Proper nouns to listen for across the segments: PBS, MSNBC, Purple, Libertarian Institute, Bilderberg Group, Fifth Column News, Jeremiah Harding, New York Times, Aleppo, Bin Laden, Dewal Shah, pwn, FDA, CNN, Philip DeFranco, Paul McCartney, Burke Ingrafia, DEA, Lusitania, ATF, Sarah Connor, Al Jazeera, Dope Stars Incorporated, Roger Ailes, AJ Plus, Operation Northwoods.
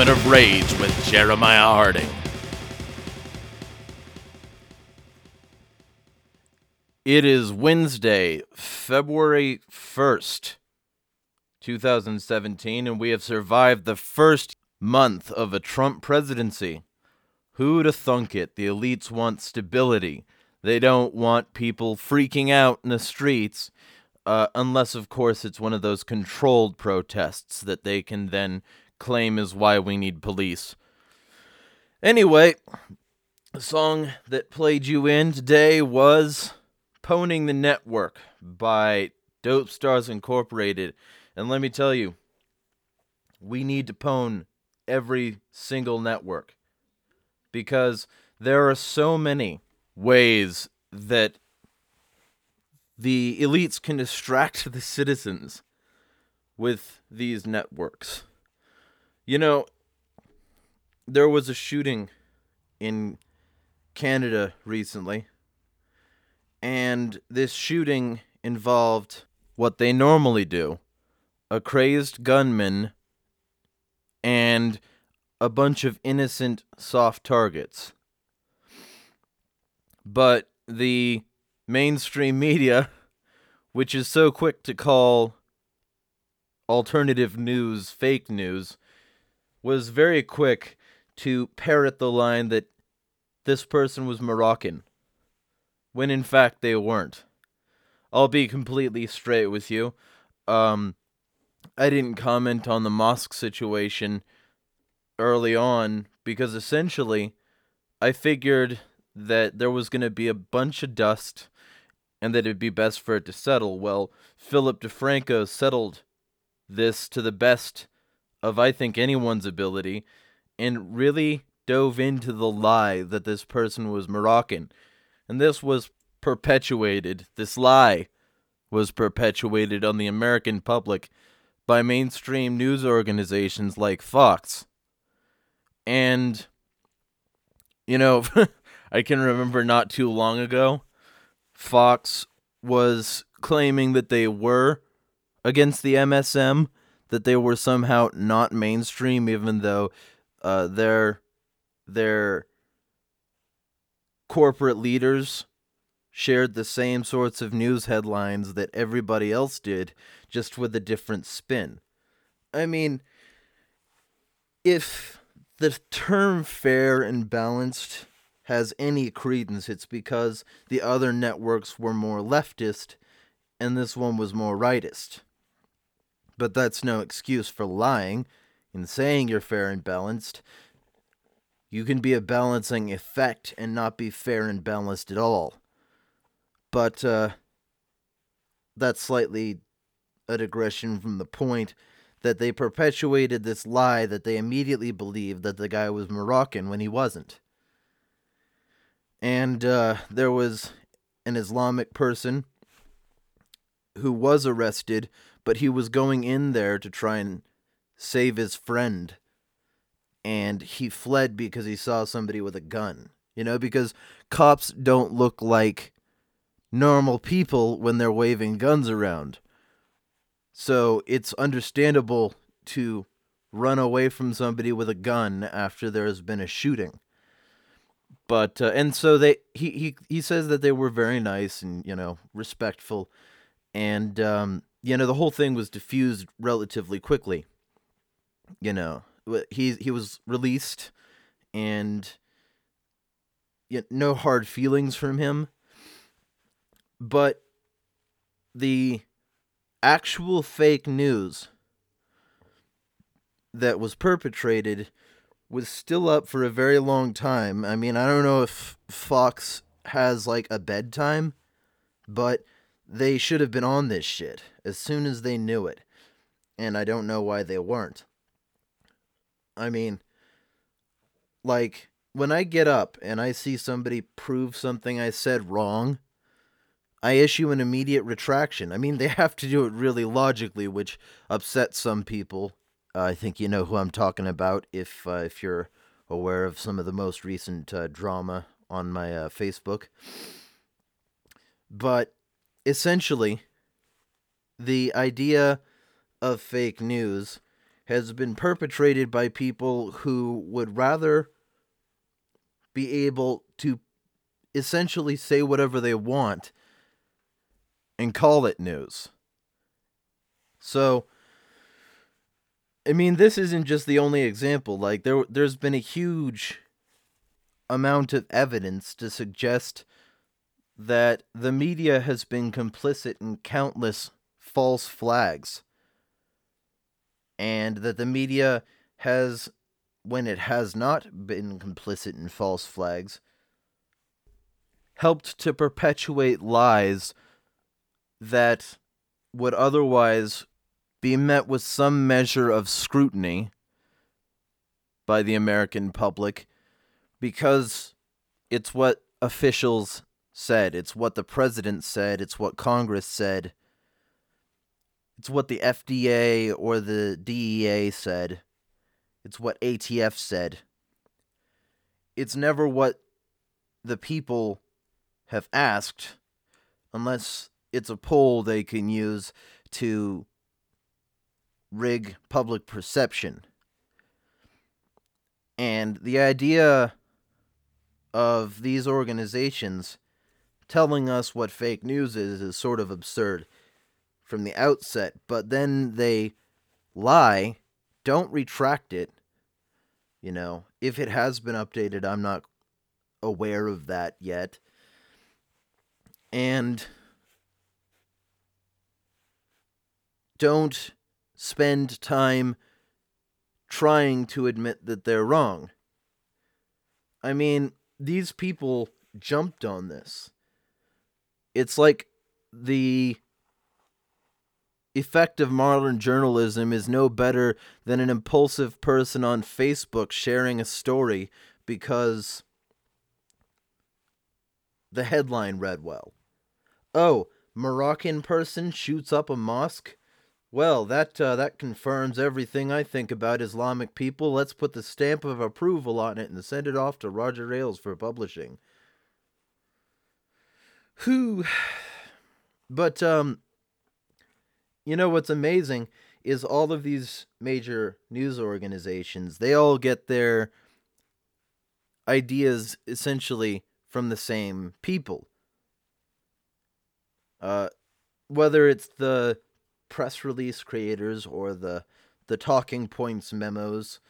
Moment of Rage with Jeremiah Harding. It is Wednesday, February 1st, 2017, and we have survived the first month of a Trump presidency. Who'd have thunk it? The elites want stability. They don't want people freaking out in the streets, unless, of course, it's one of those controlled protests that they can then claim is why we need police. Anyway, the song that played you in today was Pwning the Network by Dope Stars Incorporated. And let me tell you, we need to pwn every single network, because there are so many ways that the elites can distract the citizens with these networks. You know, there was a shooting in Canada recently, and this shooting involved what they normally do: a crazed gunman and a bunch of innocent soft targets. But the mainstream media, which is so quick to call alternative news fake news, was very quick to parrot the line that this person was Moroccan, when in fact they weren't. I'll be completely straight with you. I didn't comment on the mosque situation early on because essentially I figured that there was going to be a bunch of dust and that it'd be best for it to settle. Well, Philip DeFranco settled this to the best of, I think, anyone's ability, and really dove into the lie that this person was Moroccan. And this was perpetuated, this lie was perpetuated on the American public by mainstream news organizations like Fox. And, you know, I can remember not too long ago, Fox was claiming that they were against the MSM, that they were somehow not mainstream, even though their corporate leaders shared the same sorts of news headlines that everybody else did, just with a different spin. I mean, if the term fair and balanced has any credence, it's because the other networks were more leftist and this one was more rightist. But that's no excuse for lying and saying you're fair and balanced. You can be a balancing effect and not be fair and balanced at all. But that's slightly a digression from the point that they perpetuated this lie that they immediately believed that the guy was Moroccan when he wasn't. And there was an Islamic person who was arrested, but he was going in there to try and save his friend. And he fled because he saw somebody with a gun. You know, because cops don't look like normal people when they're waving guns around. So it's understandable to run away from somebody with a gun after there has been a shooting. But, and so he says that they were very nice and, you know, respectful. And, you know, the whole thing was diffused relatively quickly. You know, he was released, and no hard feelings from him. But the actual fake news that was perpetrated was still up for a very long time. I mean, I don't know if Fox has, like, a bedtime, but they should have been on this shit as soon as they knew it. And I don't know why they weren't. I mean, like, when I get up and I see somebody prove something I said wrong, I issue an immediate retraction. I mean, they have to do it really logically, which upsets some people. I think you know who I'm talking about if you're aware of some of the most recent drama on my Facebook. But essentially, the idea of fake news has been perpetrated by people who would rather be able to essentially say whatever they want and call it news. So, I mean, this isn't just the only example. Like, there's been a huge amount of evidence to suggest that the media has been complicit in countless false flags, and that the media has, when it has not been complicit in false flags, helped to perpetuate lies that would otherwise be met with some measure of scrutiny by the American public, because it's what officials said, it's what the president said, it's what Congress said, it's what the FDA or the DEA said, it's what ATF said. It's never what the people have asked, unless it's a poll they can use to rig public perception. And the idea of these organizations telling us what fake news is sort of absurd from the outset, but then they lie, don't retract it. You know, if it has been updated, I'm not aware of that yet. And don't spend time trying to admit that they're wrong. I mean, these people jumped on this. It's like the effect of modern journalism is no better than an impulsive person on Facebook sharing a story because the headline read well. Oh, Moroccan person shoots up a mosque? Well, that confirms everything I think about Islamic people. Let's put the stamp of approval on it and send it off to Roger Ailes for publishing. Whew. But, you know what's amazing is all of these major news organizations, they all get their ideas essentially from the same people. Whether it's the press release creators or the talking points memos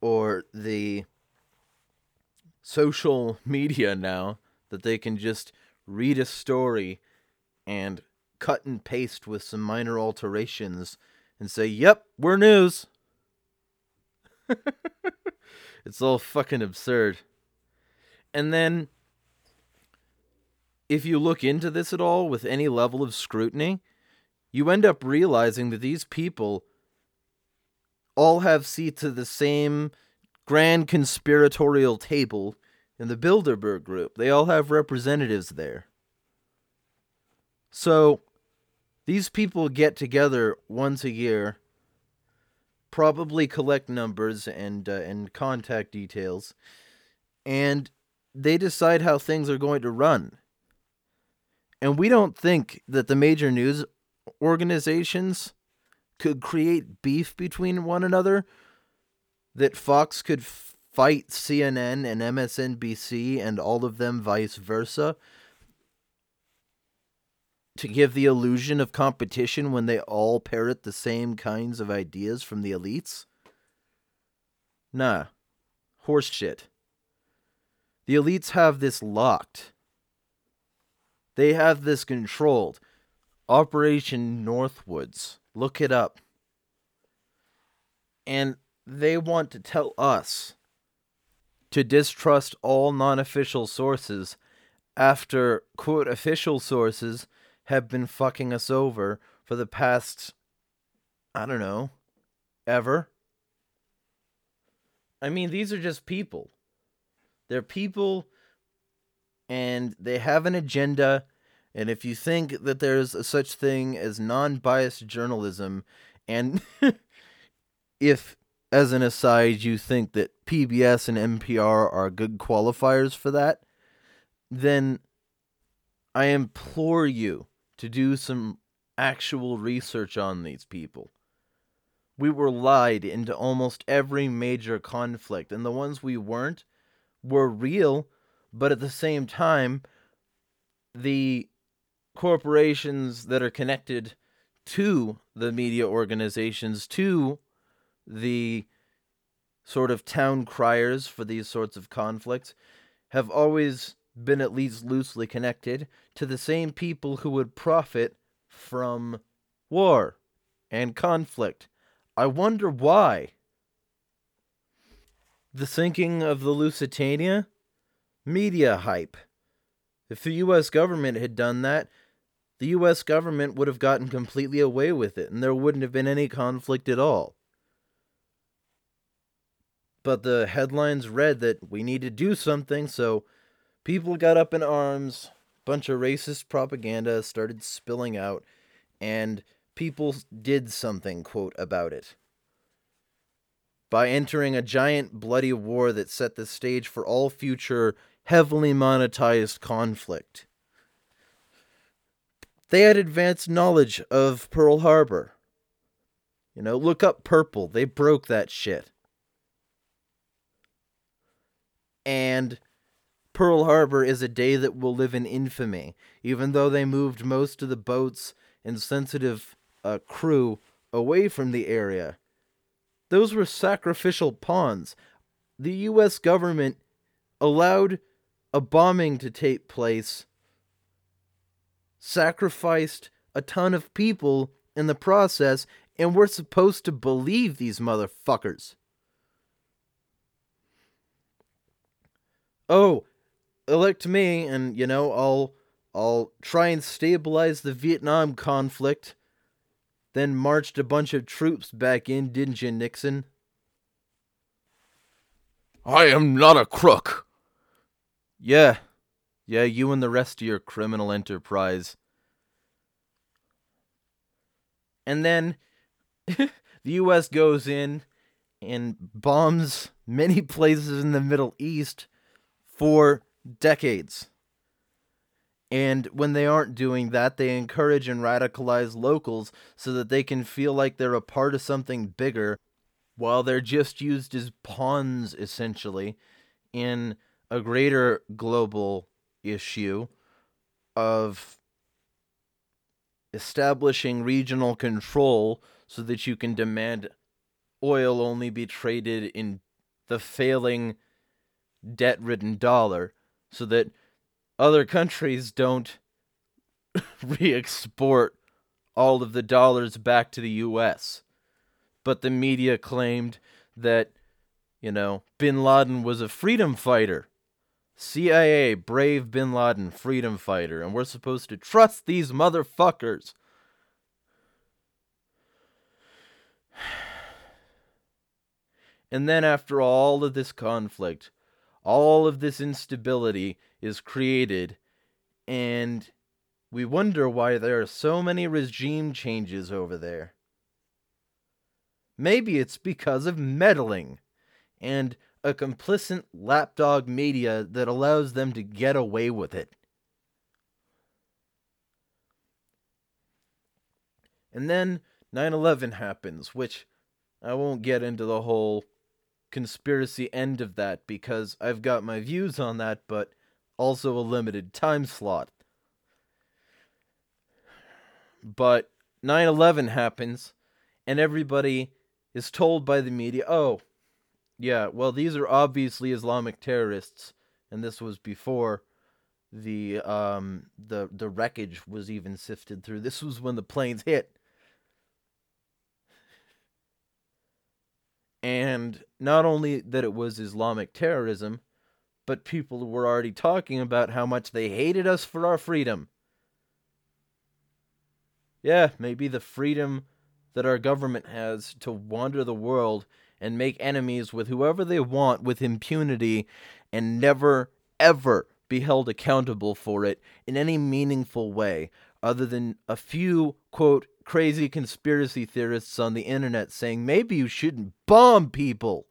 or the social media now that they can just read a story and cut and paste with some minor alterations and say, yep, we're news. It's all fucking absurd. And then if you look into this at all with any level of scrutiny, you end up realizing that these people all have seats at the same grand conspiratorial table in the Bilderberg Group. They all have representatives there. So these people get together once a year, probably collect numbers and contact details, and they decide how things are going to run. And we don't think that the major news organizations could create beef between one another, that Fox could fight CNN and MSNBC and all of them vice versa to give the illusion of competition when they all parrot the same kinds of ideas from the elites? Nah. Horse shit. The elites have this locked. They have this controlled. Operation Northwoods. Look it up. And they want to tell us to distrust all non-official sources after, quote, official sources have been fucking us over for the past, I don't know, ever. I mean, these are just people. They're people, and they have an agenda. And if you think that there's a such thing as non-biased journalism, and if, as an aside, you think that PBS and NPR are good qualifiers for that, then I implore you to do some actual research on these people. We were lied into almost every major conflict, and the ones we weren't were real, but at the same time, the corporations that are connected to the media organizations, to the sort of town criers for these sorts of conflicts, have always been at least loosely connected to the same people who would profit from war and conflict. I wonder why. The sinking of the Lusitania? Media hype. If the U.S. government had done that, the U.S. government would have gotten completely away with it, and there wouldn't have been any conflict at all. But the headlines read that we need to do something, so people got up in arms, a bunch of racist propaganda started spilling out, and people did something, quote, about it. By entering a giant bloody war that set the stage for all future heavily monetized conflict. They had advanced knowledge of Pearl Harbor. You know, look up Purple. They broke that shit. And Pearl Harbor is a day that will live in infamy, even though they moved most of the boats and sensitive crew away from the area. Those were sacrificial pawns. The U.S. government allowed a bombing to take place, sacrificed a ton of people in the process, and we're supposed to believe these motherfuckers. Oh, elect me, and, you know, I'll try and stabilize the Vietnam conflict. Then marched a bunch of troops back in, didn't you, Nixon? I am not a crook. Yeah. Yeah, you and the rest of your criminal enterprise. And then the U.S. goes in and bombs many places in the Middle East for decades. And when they aren't doing that, they encourage and radicalize locals so that they can feel like they're a part of something bigger, while they're just used as pawns, essentially, in a greater global issue of establishing regional control so that you can demand oil only be traded in the failing debt-ridden dollar so that other countries don't re-export all of the dollars back to the U.S. But the media claimed that, you know, Bin Laden was a freedom fighter. CIA, brave Bin Laden, freedom fighter. And we're supposed to trust these motherfuckers. And then after all of this conflict, all of this instability is created, and we wonder why there are so many regime changes over there. Maybe it's because of meddling and a complicit lapdog media that allows them to get away with it. And then 9/11 happens, which I won't get into the whole conspiracy end of that because I've got my views on that, but also a limited time slot. But 9/11 happens, and everybody is told by the media, oh, yeah, well, these are obviously Islamic terrorists, and this was before the wreckage was even sifted through. This was when the planes hit. And not only that it was Islamic terrorism, but people were already talking about how much they hated us for our freedom. Yeah, maybe the freedom that our government has to wander the world and make enemies with whoever they want with impunity and never, ever be held accountable for it in any meaningful way other than a few, quote, crazy conspiracy theorists on the internet saying maybe you shouldn't bomb people.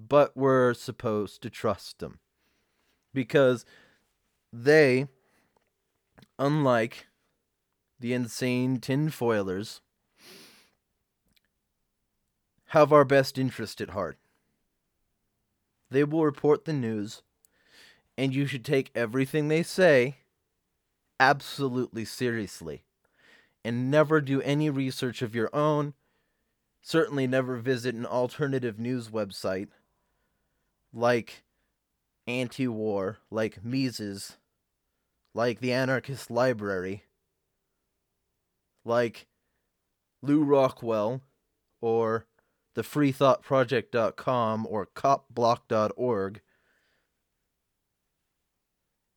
But we're supposed to trust them. Because they, unlike the insane tinfoilers, have our best interest at heart. They will report the news, and you should take everything they say absolutely seriously, and never do any research of your own, certainly never visit an alternative news website like Anti-War, like Mises, like the Anarchist Library, like Lou Rockwell, or the freethoughtproject.com or copblock.org.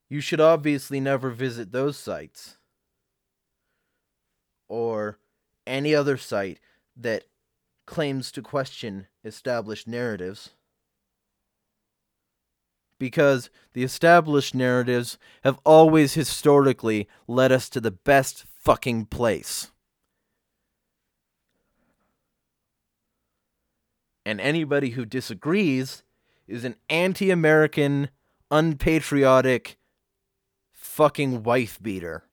You should obviously never visit those sites or any other site that claims to question established narratives, because the established narratives have always historically led us to the best fucking place. And anybody who disagrees is an anti-American, unpatriotic fucking wife-beater,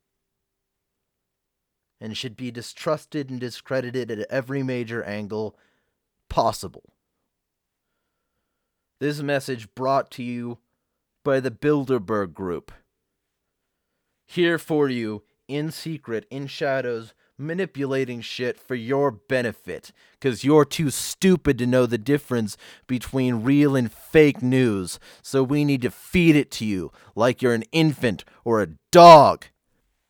and should be distrusted and discredited at every major angle possible. This message brought to you by the Bilderberg Group. Here for you, in secret, in shadows, manipulating shit for your benefit, because you're too stupid to know the difference between real and fake news, so we need to feed it to you like you're an infant or a dog.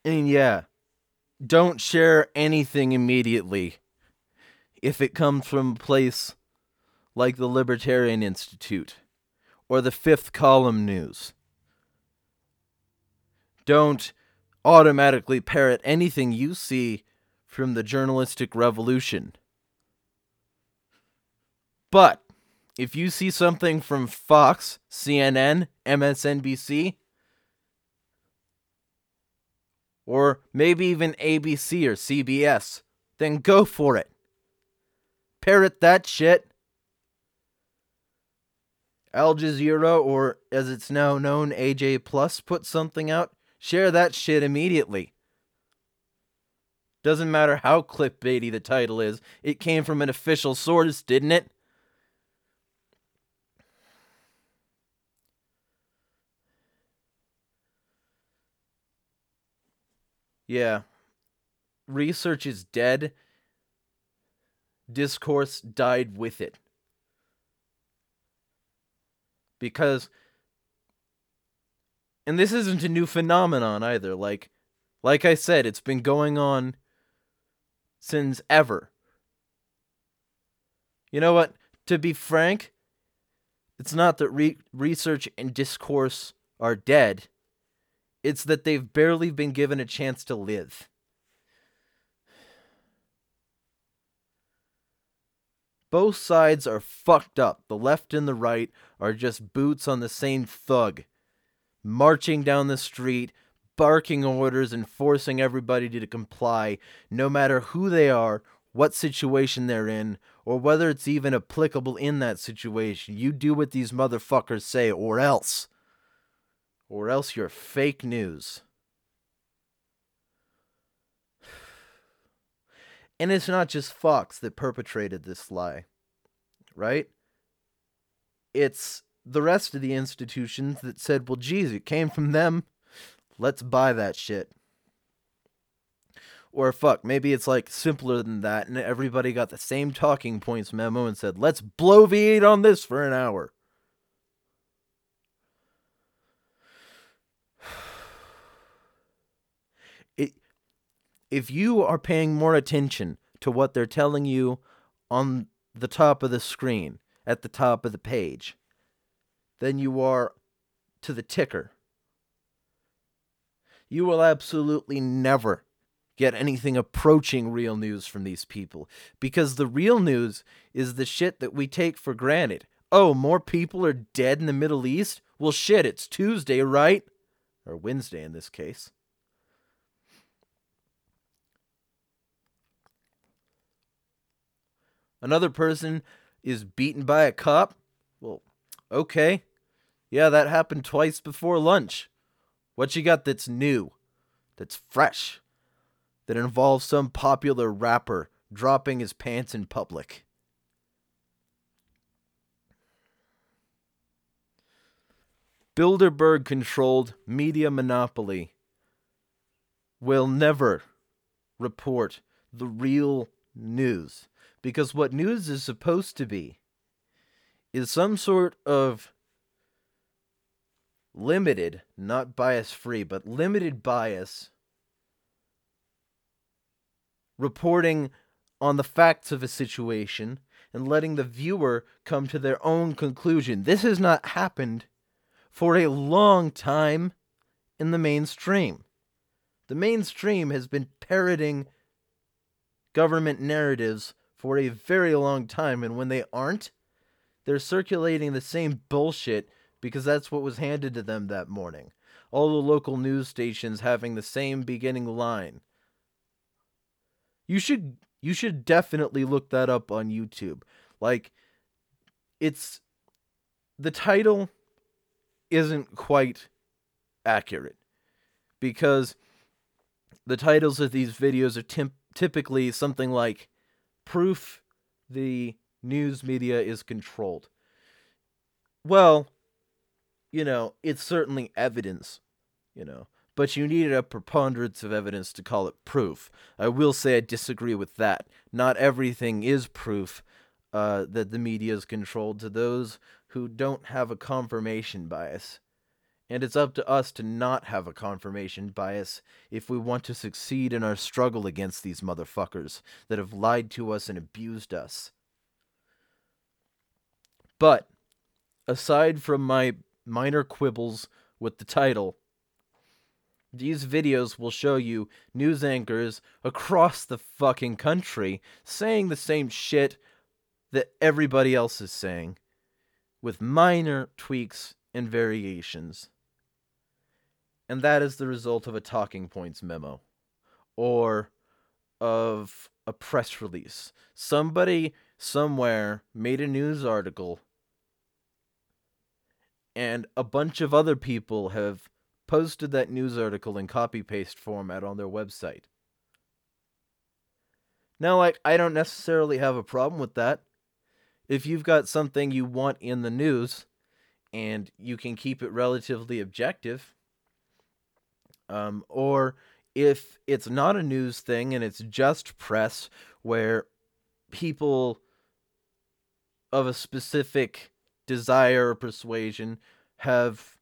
And yeah, don't share anything immediately if it comes from a place like the Libertarian Institute or the Fifth Column News. Don't automatically parrot anything you see from the journalistic revolution. But if you see something from Fox, CNN, MSNBC, or maybe even ABC or CBS, then go for it. Parrot that shit. Al Jazeera, or as it's now known, AJ Plus, put something out. Share that shit immediately. Doesn't matter how clickbaity the title is. It came from an official source, didn't it? Yeah. Research is dead. Discourse died with it. Because, and this isn't a new phenomenon either. Like I said, it's been going on since ever. You know what? To be frank, it's not that research and discourse are dead. It's that they've barely been given a chance to live. Both sides are fucked up. The left and the right are just boots on the same thug, marching down the street, barking orders and forcing everybody to comply, no matter who they are, what situation they're in, or whether it's even applicable in that situation. You do what these motherfuckers say, or else. Or else you're fake news. And it's not just Fox that perpetrated this lie, right? It's the rest of the institutions that said, well, geez, it came from them. Let's buy that shit. Or fuck, maybe it's like simpler than that, and everybody got the same talking points memo and said, let's bloviate on this for an hour. If you are paying more attention to what they're telling you on the top of the screen, at the top of the page, than you are to the ticker, you will absolutely never get anything approaching real news from these people, because the real news is the shit that we take for granted. Oh, more people are dead in the Middle East? Well, shit, it's Tuesday, right? Or Wednesday in this case. Another person is beaten by a cop? Well, okay. Yeah, that happened twice before lunch. What you got that's new? That's fresh? that involves some popular rapper dropping his pants in public. Bilderberg-controlled media monopoly will never report the real news, because what news is supposed to be is some sort of limited, not bias-free, but limited bias reporting on the facts of a situation and letting the viewer come to their own conclusion. This has not happened for a long time in the mainstream. The mainstream has been parroting government narratives for a very long time, and when they aren't, they're circulating the same bullshit because that's what was handed to them that morning. All the local news stations having the same beginning line. You should definitely look that up on YouTube. Like, it's... the title isn't quite accurate, because the titles of these videos are typically something like "Proof the News Media is Controlled." Well, you know, it's certainly evidence, you know, but you need a preponderance of evidence to call it proof. I will say I disagree with that. Not everything is proof that the media is controlled to those who don't have a confirmation bias. And it's up to us to not have a confirmation bias if we want to succeed in our struggle against these motherfuckers that have lied to us and abused us. But, aside from my minor quibbles with the title, these videos will show you news anchors across the fucking country saying the same shit that everybody else is saying, with minor tweaks and variations. And that is the result of a talking points memo, or of a press release. Somebody somewhere made a news article, and a bunch of other people have posted that news article in copy-paste format on their website. Now, like, I don't necessarily have a problem with that. If you've got something you want in the news, and you can keep it relatively objective, or if it's not a news thing and it's just press where people of a specific desire or persuasion have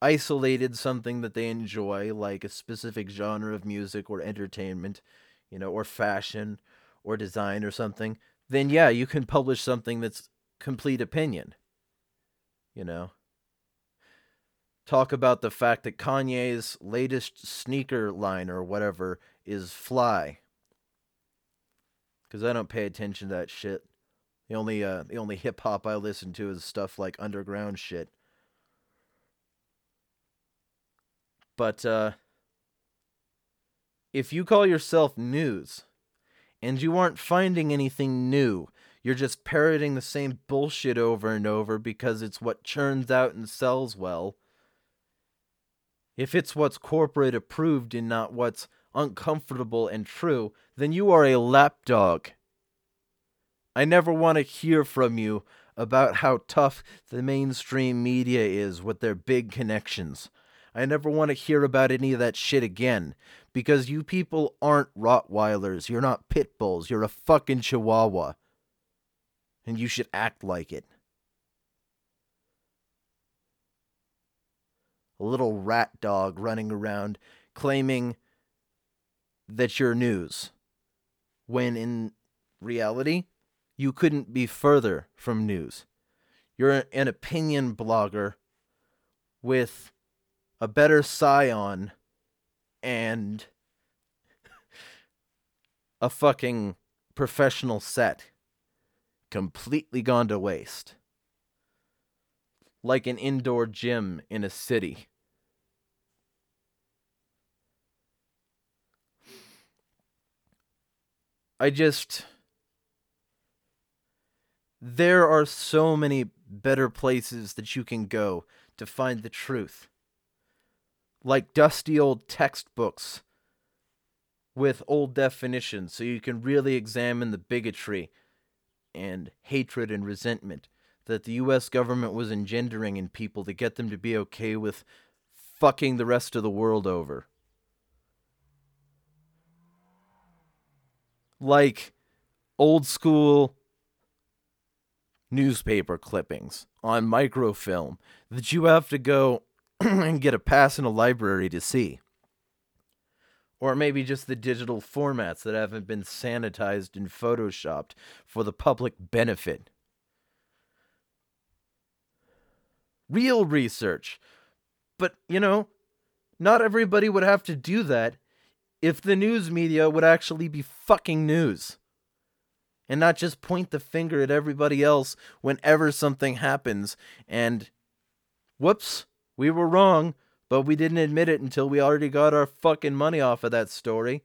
isolated something that they enjoy, like a specific genre of music or entertainment, you know, or fashion or design or something, then yeah, you can publish something that's complete opinion. You know, talk about the fact that Kanye's latest sneaker line or whatever is fly, because I don't pay attention to that shit. The only hip hop I listen to is stuff like underground shit. But if you call yourself news and you aren't finding anything new, you're just parroting the same bullshit over and over because it's what churns out and sells well. If it's what's corporate approved and not what's uncomfortable and true, then you are a lapdog. I never want to hear from you about how tough the mainstream media is with their big connections. I never want to hear about any of that shit again, because you people aren't Rottweilers, you're not pit bulls, you're a fucking Chihuahua. And you should act like it. A little rat dog running around claiming that you're news, when in reality, you couldn't be further from news. You're an opinion blogger with a better scion and a fucking professional set. Completely gone to waste. Like an indoor gym in a city. There are so many better places that you can go to find the truth. Like dusty old textbooks with old definitions so you can really examine the bigotry and hatred and resentment that the U.S. government was engendering in people to get them to be okay with fucking the rest of the world over. Like old school newspaper clippings on microfilm that you have to go and get a pass in a library to see. Or maybe just the digital formats that haven't been sanitized and photoshopped for the public benefit. Real research. But, you know, not everybody would have to do that if the news media would actually be fucking news. And not just point the finger at everybody else whenever something happens and, whoops, we were wrong, but we didn't admit it until we already got our fucking money off of that story,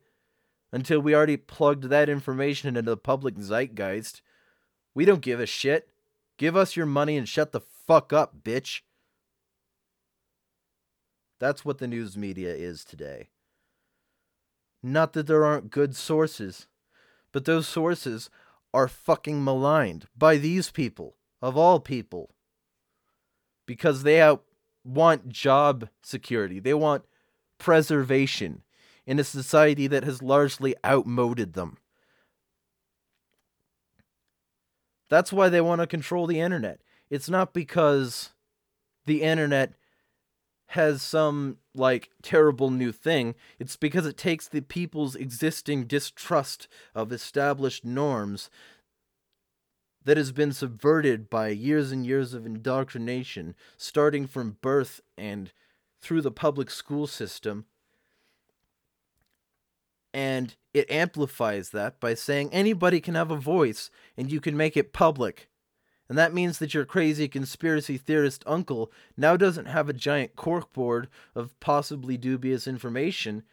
until we already plugged that information into the public zeitgeist. We don't give a shit. Give us your money and shut the fuck up, bitch. That's what the news media is today. Not that there aren't good sources, but those sources are fucking maligned by these people, of all people. Because they want job security. They want preservation in a society that has largely outmoded them. That's why they want to control the internet. It's not because the internet has some, terrible new thing. It's because it takes the people's existing distrust of established norms that has been subverted by years and years of indoctrination, starting from birth and through the public school system. And it amplifies that by saying anybody can have a voice and you can make it public. And that means that your crazy conspiracy theorist uncle now doesn't have a giant corkboard of possibly dubious information.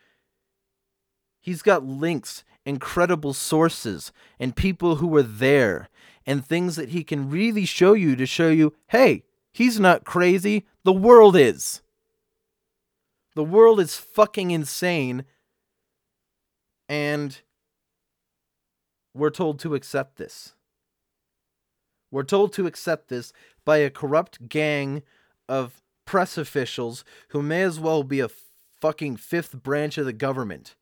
He's got links, incredible sources, and people who were there, and things that he can really show you to show you, hey, he's not crazy, the world is. The world is fucking insane, and we're told to accept this. We're told to accept this by a corrupt gang of press officials who may as well be a fucking fifth branch of the government.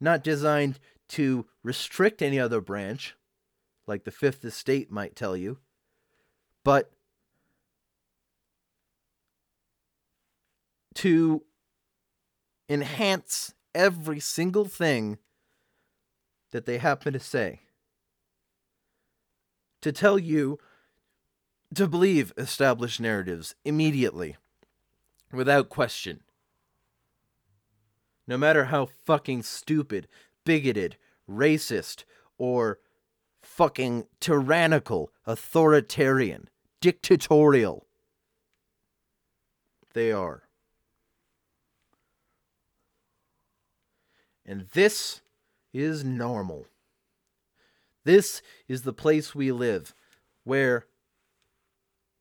Not designed to restrict any other branch, like the Fifth Estate might tell you, but to enhance every single thing that they happen to say. To tell you to believe established narratives immediately, without question. No matter how fucking stupid, bigoted, racist, or fucking tyrannical, authoritarian, dictatorial they are. And this is normal. This is the place we live, where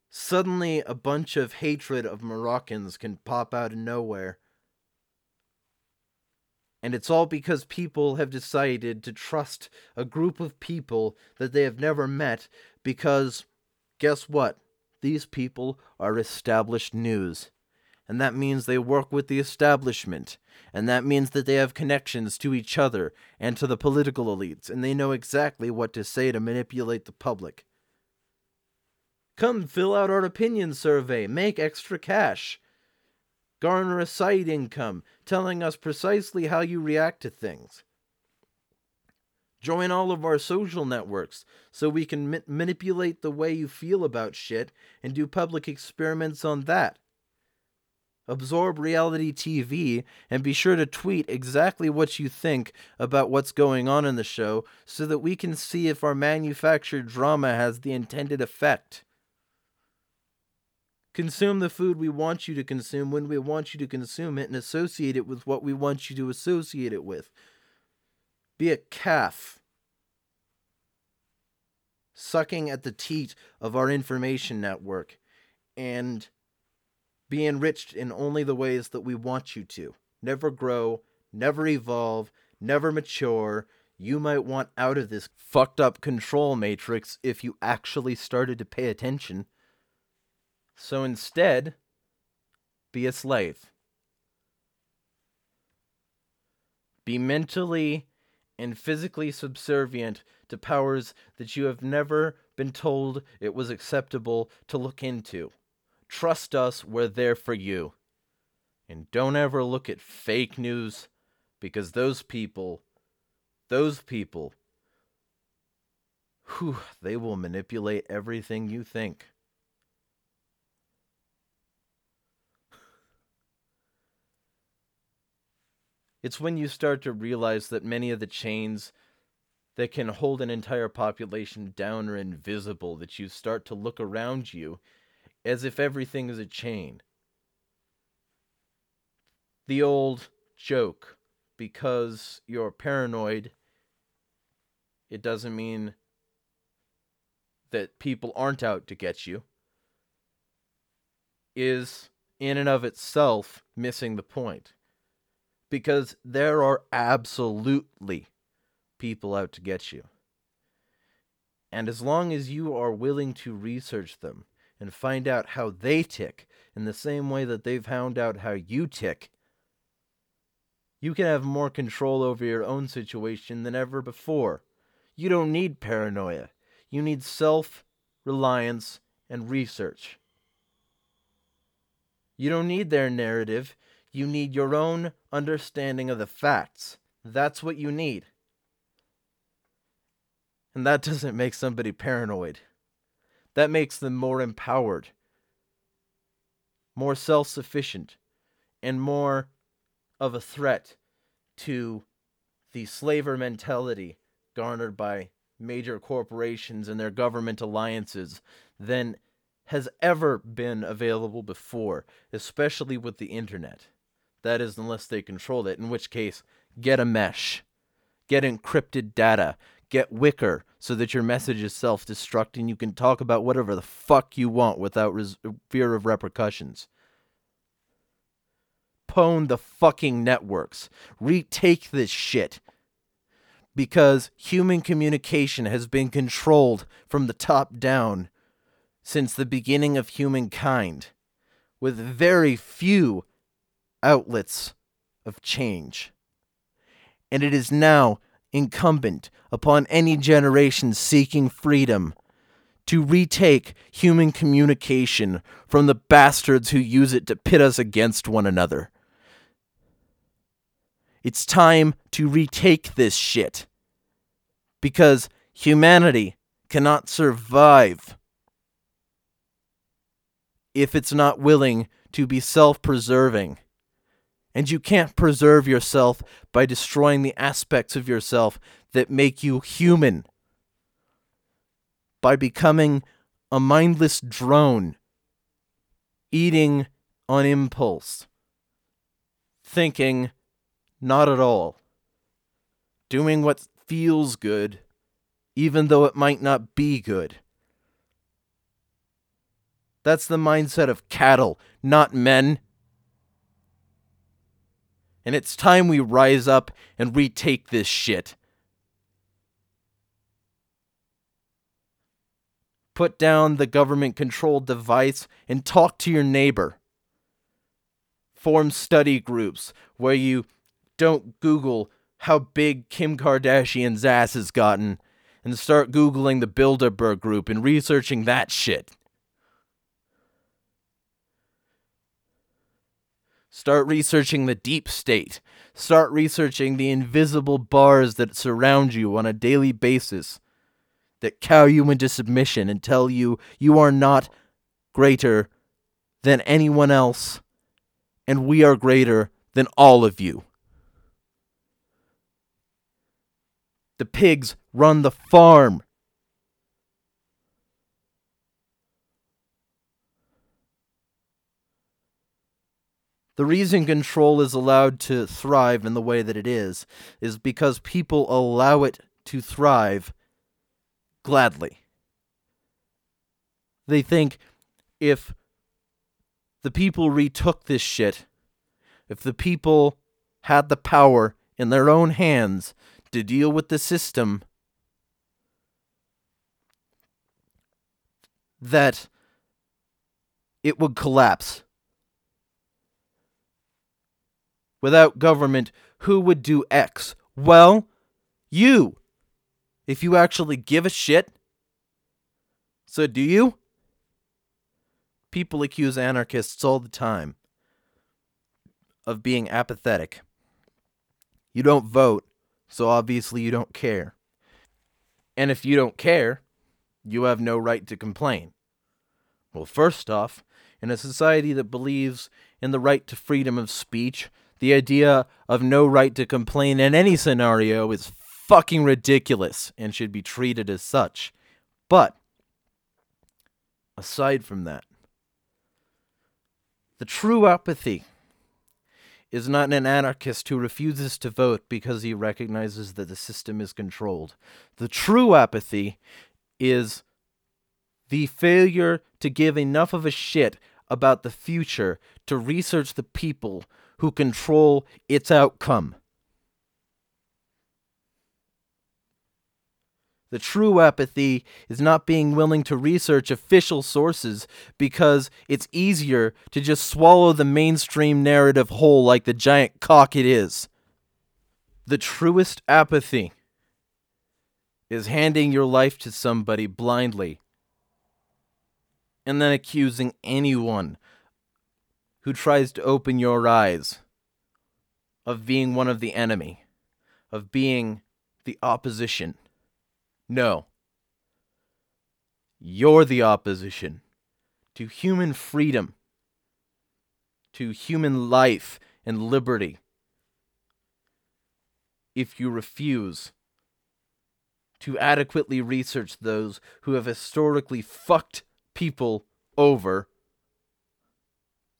suddenly a bunch of hatred of Moroccans can pop out of nowhere. And it's all because people have decided to trust a group of people that they have never met, because, guess what? These people are established news. And that means they work with the establishment. And that means that they have connections to each other and to the political elites. And they know exactly what to say to manipulate the public. Come fill out our opinion survey. Make extra cash. Garner a side income, telling us precisely how you react to things. Join all of our social networks so we can manipulate the way you feel about shit and do public experiments on that. Absorb reality TV and be sure to tweet exactly what you think about what's going on in the show so that we can see if our manufactured drama has the intended effect. Consume the food we want you to consume when we want you to consume it and associate it with what we want you to associate it with. Be a calf, sucking at the teat of our information network, and be enriched in only the ways that we want you to. Never grow, never evolve, never mature. You might want out of this fucked up control matrix if you actually started to pay attention. So instead, be a slave. Be mentally and physically subservient to powers that you have never been told it was acceptable to look into. Trust us, we're there for you. And don't ever look at fake news, because those people, whew, they will manipulate everything you think. It's when you start to realize that many of the chains that can hold an entire population down are invisible, that you start to look around you as if everything is a chain. The old joke, because you're paranoid, it doesn't mean that people aren't out to get you, is in and of itself missing the point. Because there are absolutely people out to get you. And as long as you are willing to research them and find out how they tick in the same way that they've found out how you tick, you can have more control over your own situation than ever before. You don't need paranoia. You need self-reliance and research. You don't need their narrative. You need your own understanding of the facts. That's what you need. And that doesn't make somebody paranoid. That makes them more empowered, more self-sufficient, and more of a threat to the slaver mentality garnered by major corporations and their government alliances than has ever been available before, especially with the internet. That is, unless they control it, in which case, get a mesh. Get encrypted data. Get Wicker so that your message is self-destruct and you can talk about whatever the fuck you want without fear of repercussions. Pwn the fucking networks. Retake this shit. Because human communication has been controlled from the top down since the beginning of humankind, with very few outlets of change. And it is now incumbent upon any generation seeking freedom to retake human communication from the bastards who use it to pit us against one another. It's time to retake this shit, because humanity cannot survive if it's not willing to be self-preserving. And you can't preserve yourself by destroying the aspects of yourself that make you human. By becoming a mindless drone, eating on impulse, thinking not at all, doing what feels good, even though it might not be good. That's the mindset of cattle, not men. And it's time we rise up and retake this shit. Put down the government-controlled device and talk to your neighbor. Form study groups where you don't Google how big Kim Kardashian's ass has gotten and start Googling the Bilderberg Group and researching that shit. Start researching the deep state. Start researching the invisible bars that surround you on a daily basis, that cow you into submission and tell you you are not greater than anyone else, and we are greater than all of you. The pigs run the farm. The reason control is allowed to thrive in the way that it is because people allow it to thrive gladly. They think if the people retook this shit, if the people had the power in their own hands to deal with the system that it would collapse. Without government, who would do X? Well, you. If you actually give a shit. So do you? People accuse anarchists all the time of being apathetic. You don't vote, so obviously you don't care. And if you don't care, you have no right to complain. Well, first off, in a society that believes in the right to freedom of speech, the idea of no right to complain in any scenario is fucking ridiculous and should be treated as such. But, aside from that, the true apathy is not an anarchist who refuses to vote because he recognizes that the system is controlled. The true apathy is the failure to give enough of a shit about the future to research the people who control its outcome. The true apathy is not being willing to research official sources because it's easier to just swallow the mainstream narrative whole like the giant cock it is. The truest apathy is handing your life to somebody blindly and then accusing anyone who tries to open your eyes of being one of the enemy, of being the opposition. No. You're the opposition to human freedom, to human life and liberty, if you refuse to adequately research those who have historically fucked people over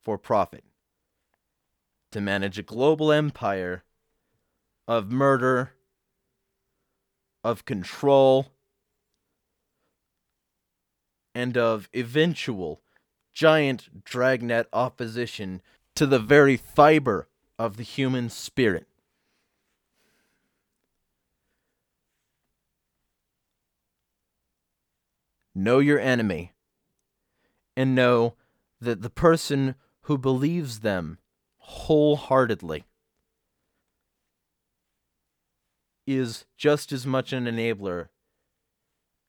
for profit, to manage a global empire of murder, of control, and of eventual giant dragnet opposition to the very fiber of the human spirit. Know your enemy, and know that the person who believes them wholeheartedly is just as much an enabler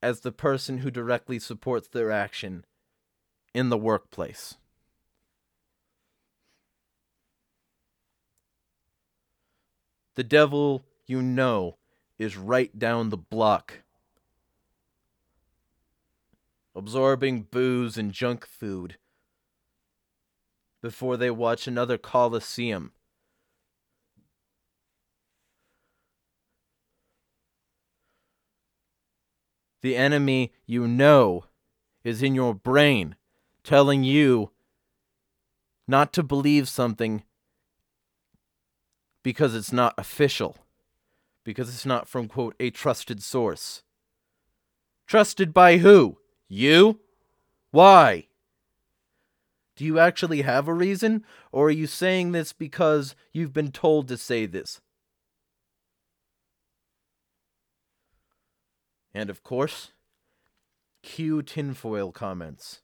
as the person who directly supports their action in the workplace. The devil you know is right down the block, absorbing booze and junk food before they watch another Colosseum. The enemy you know is in your brain, telling you not to believe something because it's not official, because it's not from, quote, a trusted source. Trusted by who? You? Why? Do you actually have a reason, or are you saying this because you've been told to say this? And of course, cue tinfoil comments.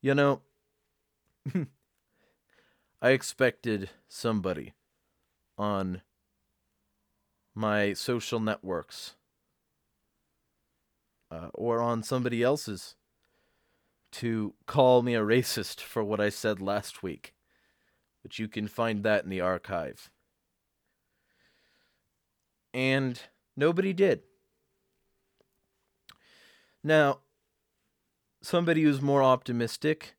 You know, I expected somebody on my social networks or on somebody else's to call me a racist for what I said last week. But you can find that in the archive. And nobody did. Now, somebody who's more optimistic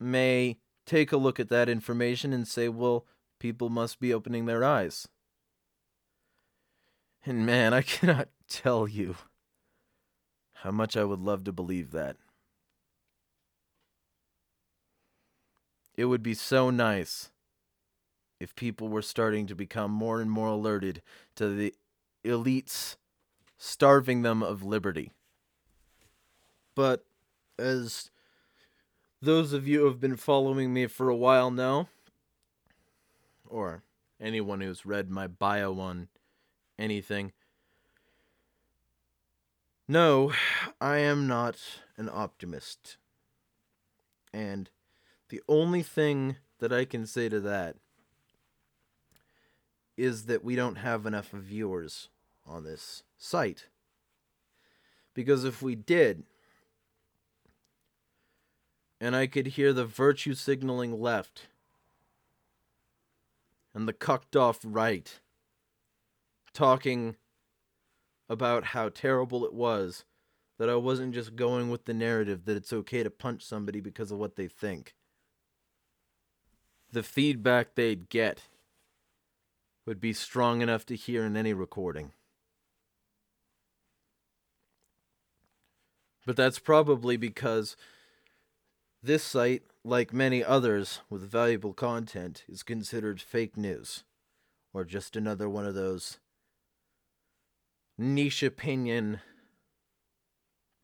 may take a look at that information and say, well, people must be opening their eyes. And man, I cannot tell you how much I would love to believe that. It would be so nice if people were starting to become more and more alerted to the elites starving them of liberty. But as those of you who have been following me for a while know, or anyone who's read my bio on anything, no, I am not an optimist. And the only thing that I can say to that is that we don't have enough viewers on this site. Because if we did, and I could hear the virtue signaling left and the cucked off right talking about how terrible it was that I wasn't just going with the narrative that it's okay to punch somebody because of what they think, the feedback they'd get would be strong enough to hear in any recording. But that's probably because this site, like many others with valuable content, is considered fake news, or just another one of those niche opinion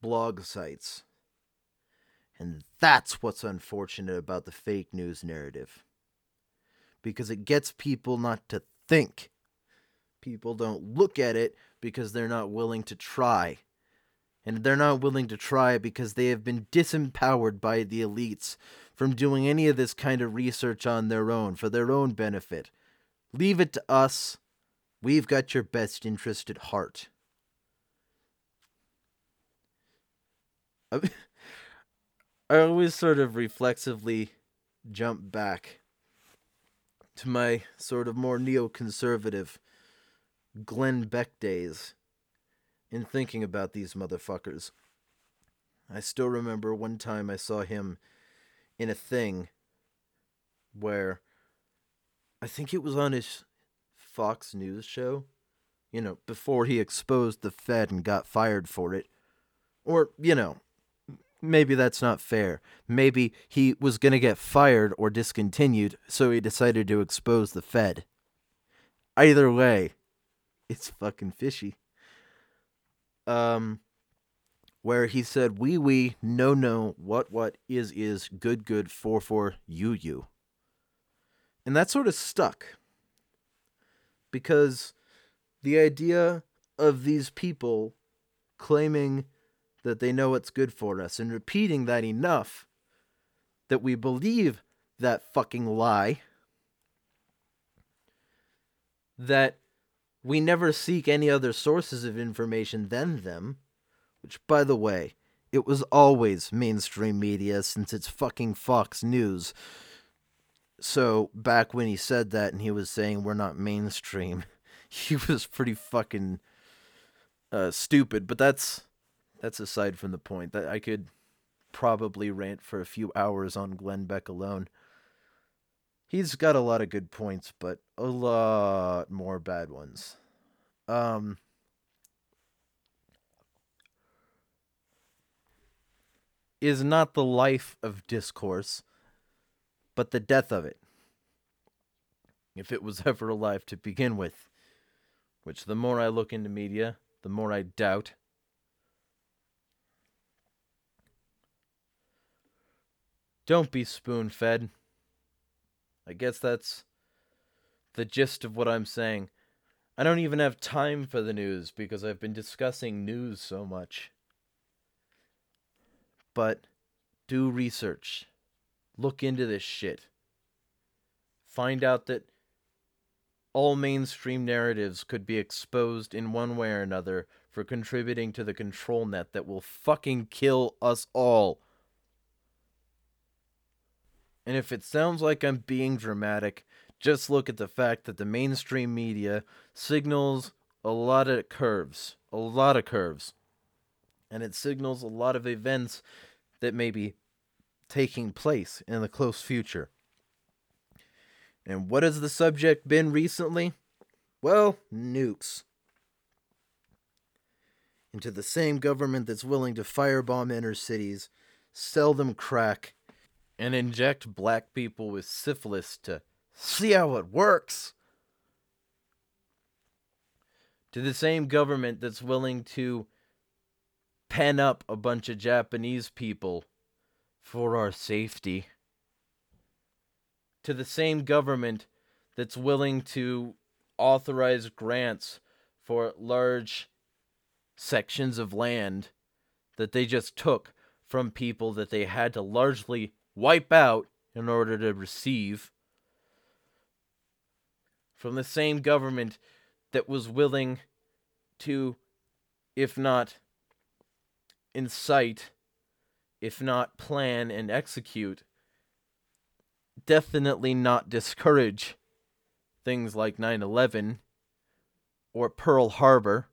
blog sites. And that's what's unfortunate about the fake news narrative, because it gets people not to think. People don't look at it because they're not willing to try. And they're not willing to try because they have been disempowered by the elites from doing any of this kind of research on their own, for their own benefit. Leave it to us. We've got your best interest at heart. I always sort of reflexively jump back to my sort of more neoconservative Glenn Beck days in thinking about these motherfuckers. I still remember one time I saw him in a thing where, I think it was on his Fox News show, you know, before he exposed the Fed and got fired for it. Or, you know, maybe that's not fair. Maybe he was going to get fired or discontinued, so he decided to expose the Fed. Either way, it's fucking fishy. Where he said, we, no, what, is, good, for, you. And that sort of stuck. Because the idea of these people claiming that they know what's good for us and repeating that enough that we believe that fucking lie, that we never seek any other sources of information than them, which, by the way, it was always mainstream media since it's fucking Fox News. So back when he said that and he was saying we're not mainstream, he was pretty fucking stupid. But that's aside from the point. That I could probably rant for a few hours on Glenn Beck alone. He's got a lot of good points, but a lot more bad ones. Is not the life of discourse, but the death of it. If it was ever alive to begin with. Which, the more I look into media, the more I doubt. Don't be spoon-fed. I guess that's the gist of what I'm saying. I don't even have time for the news because I've been discussing news so much. But do research. Look into this shit. Find out that all mainstream narratives could be exposed in one way or another for contributing to the control net that will fucking kill us all. And if it sounds like I'm being dramatic, just look at the fact that the mainstream media signals a lot of curves. And it signals a lot of events that may be taking place in the close future. And what has the subject been recently? Well, nukes. And to the same government that's willing to firebomb inner cities, sell them crack, and inject black people with syphilis to see how it works. To the same government that's willing to pen up a bunch of Japanese people for our safety to the same government that's willing to authorize grants for large sections of land that they just took from people that they had to largely wipe out in order to receive, from the same government that was willing to, if not incite, if not plan and execute, definitely not discourage things like 9/11 or Pearl Harbor.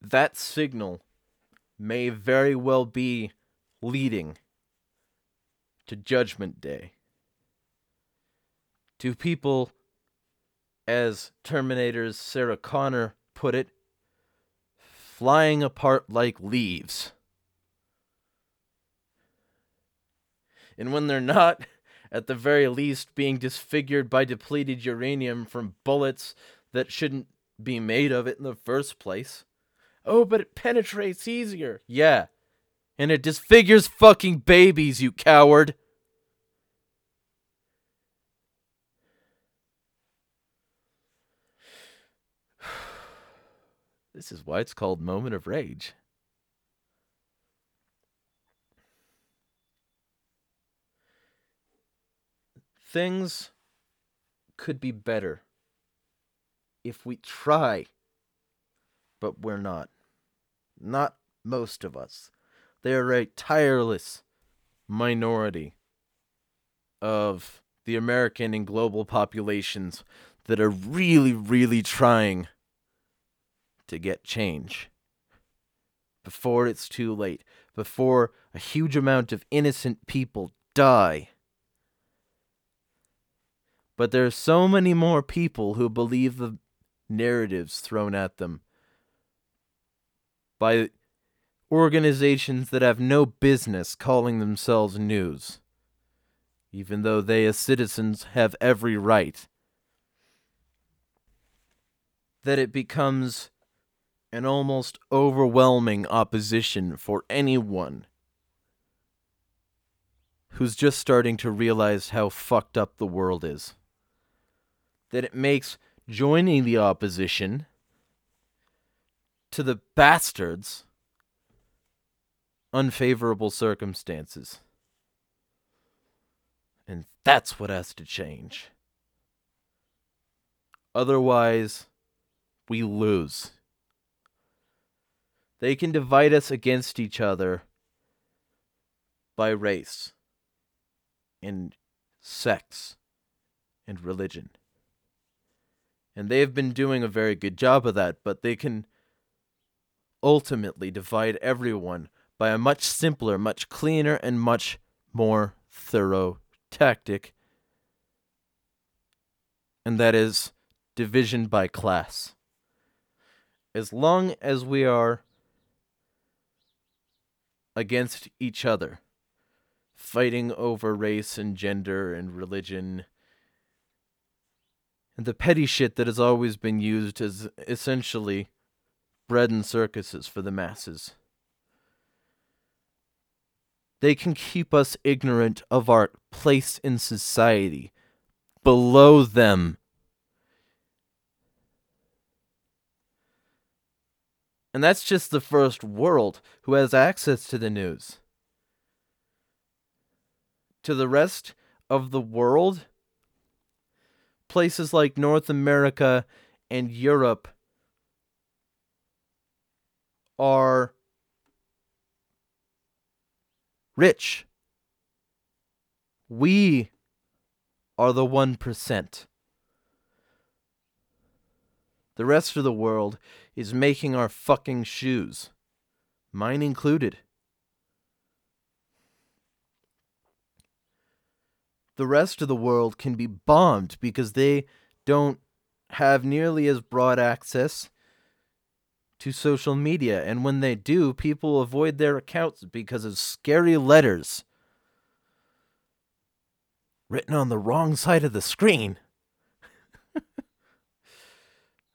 That signal may very well be leading to Judgment Day, to people, as Terminator's Sarah Connor put it, flying apart like leaves. And when they're not, at the very least, being disfigured by depleted uranium from bullets that shouldn't be made of it in the first place. Oh, but it penetrates easier. Yeah. And it disfigures fucking babies, you coward. This is why it's called Moment of Rage. Things could be better if we try, but we're not. Not most of us. They are a tireless minority of the American and global populations that are really, really trying to get change before it's too late, before a huge amount of innocent people die. But there are so many more people who believe the narratives thrown at them by organizations that have no business calling themselves news, even though they as citizens have every right, that it becomes an almost overwhelming opposition for anyone who's just starting to realize how fucked up the world is. That it makes joining the opposition to the bastards unfavorable circumstances. And that's what has to change. Otherwise, we lose. They can divide us against each other by race and sex and religion. And they have been doing a very good job of that, but they can ultimately divide everyone by a much simpler, much cleaner, and much more thorough tactic. And that is division by class. As long as we are against each other, fighting over race and gender and religion and the petty shit that has always been used as essentially bread and circuses for the masses, they can keep us ignorant of our place in society, below them. And that's just the first world who has access to the news. To the rest of the world, places like North America and Europe are rich. We are the 1%. The rest of the world is making our fucking shoes. Mine included. The rest of the world can be bombed because they don't have nearly as broad access to social media. And when they do, people avoid their accounts because of scary letters written on the wrong side of the screen.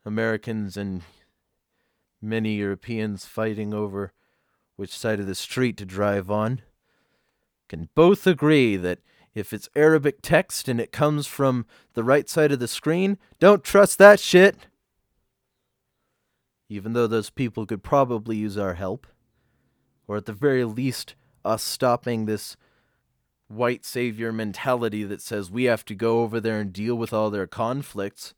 Americans and many Europeans fighting over which side of the street to drive on, can both agree that if it's Arabic text and it comes from the right side of the screen, don't trust that shit. Even though those people could probably use our help, or at the very least, us stopping this white savior mentality that says we have to go over there and deal with all their conflicts.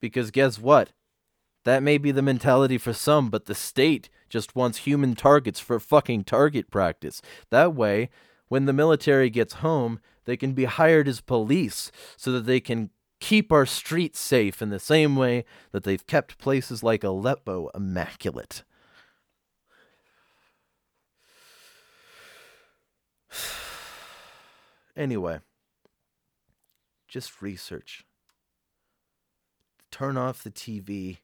Because guess what? That may be the mentality for some, but the state just wants human targets for fucking target practice. That way, when the military gets home, they can be hired as police so that they can keep our streets safe in the same way that they've kept places like Aleppo immaculate. Anyway, just research. Turn off the TV,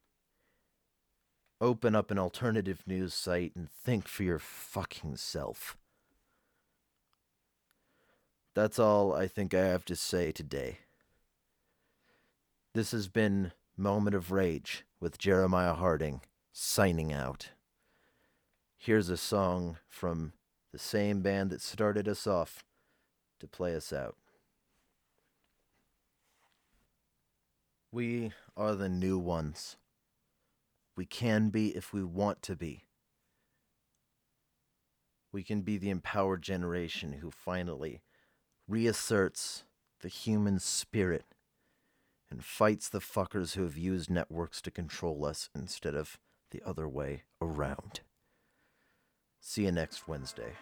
open up an alternative news site, and think for your fucking self. That's all I think I have to say today. This has been Moment of Rage with Jeremiah Harding, signing out. Here's a song from the same band that started us off to play us out. We are the new ones. We can be if we want to be. We can be the empowered generation who finally reasserts the human spirit and fights the fuckers who have used networks to control us instead of the other way around. See you next Wednesday.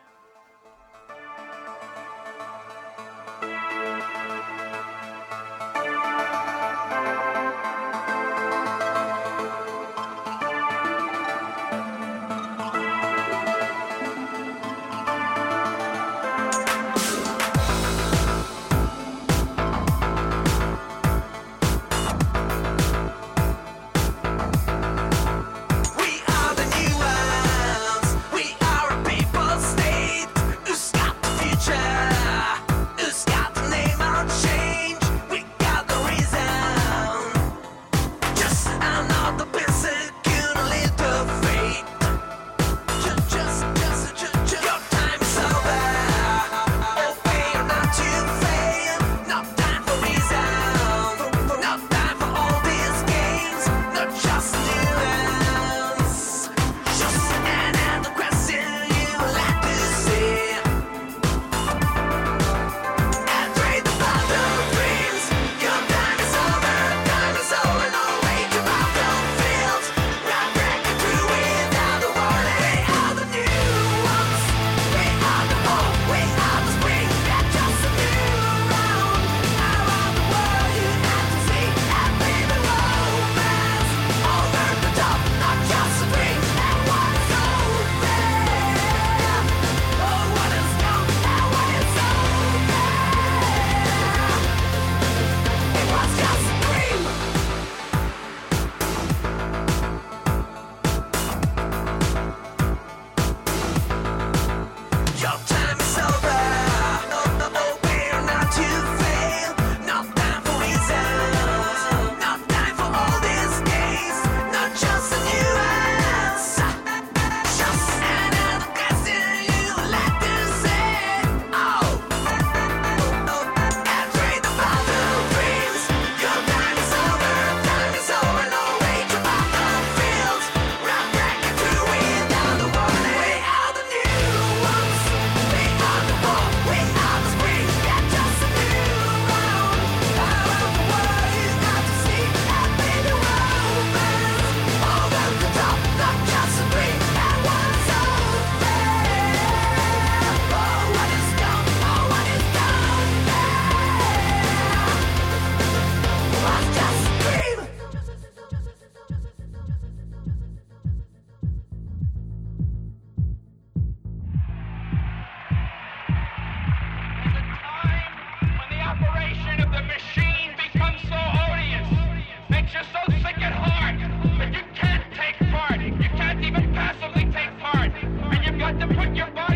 Put your body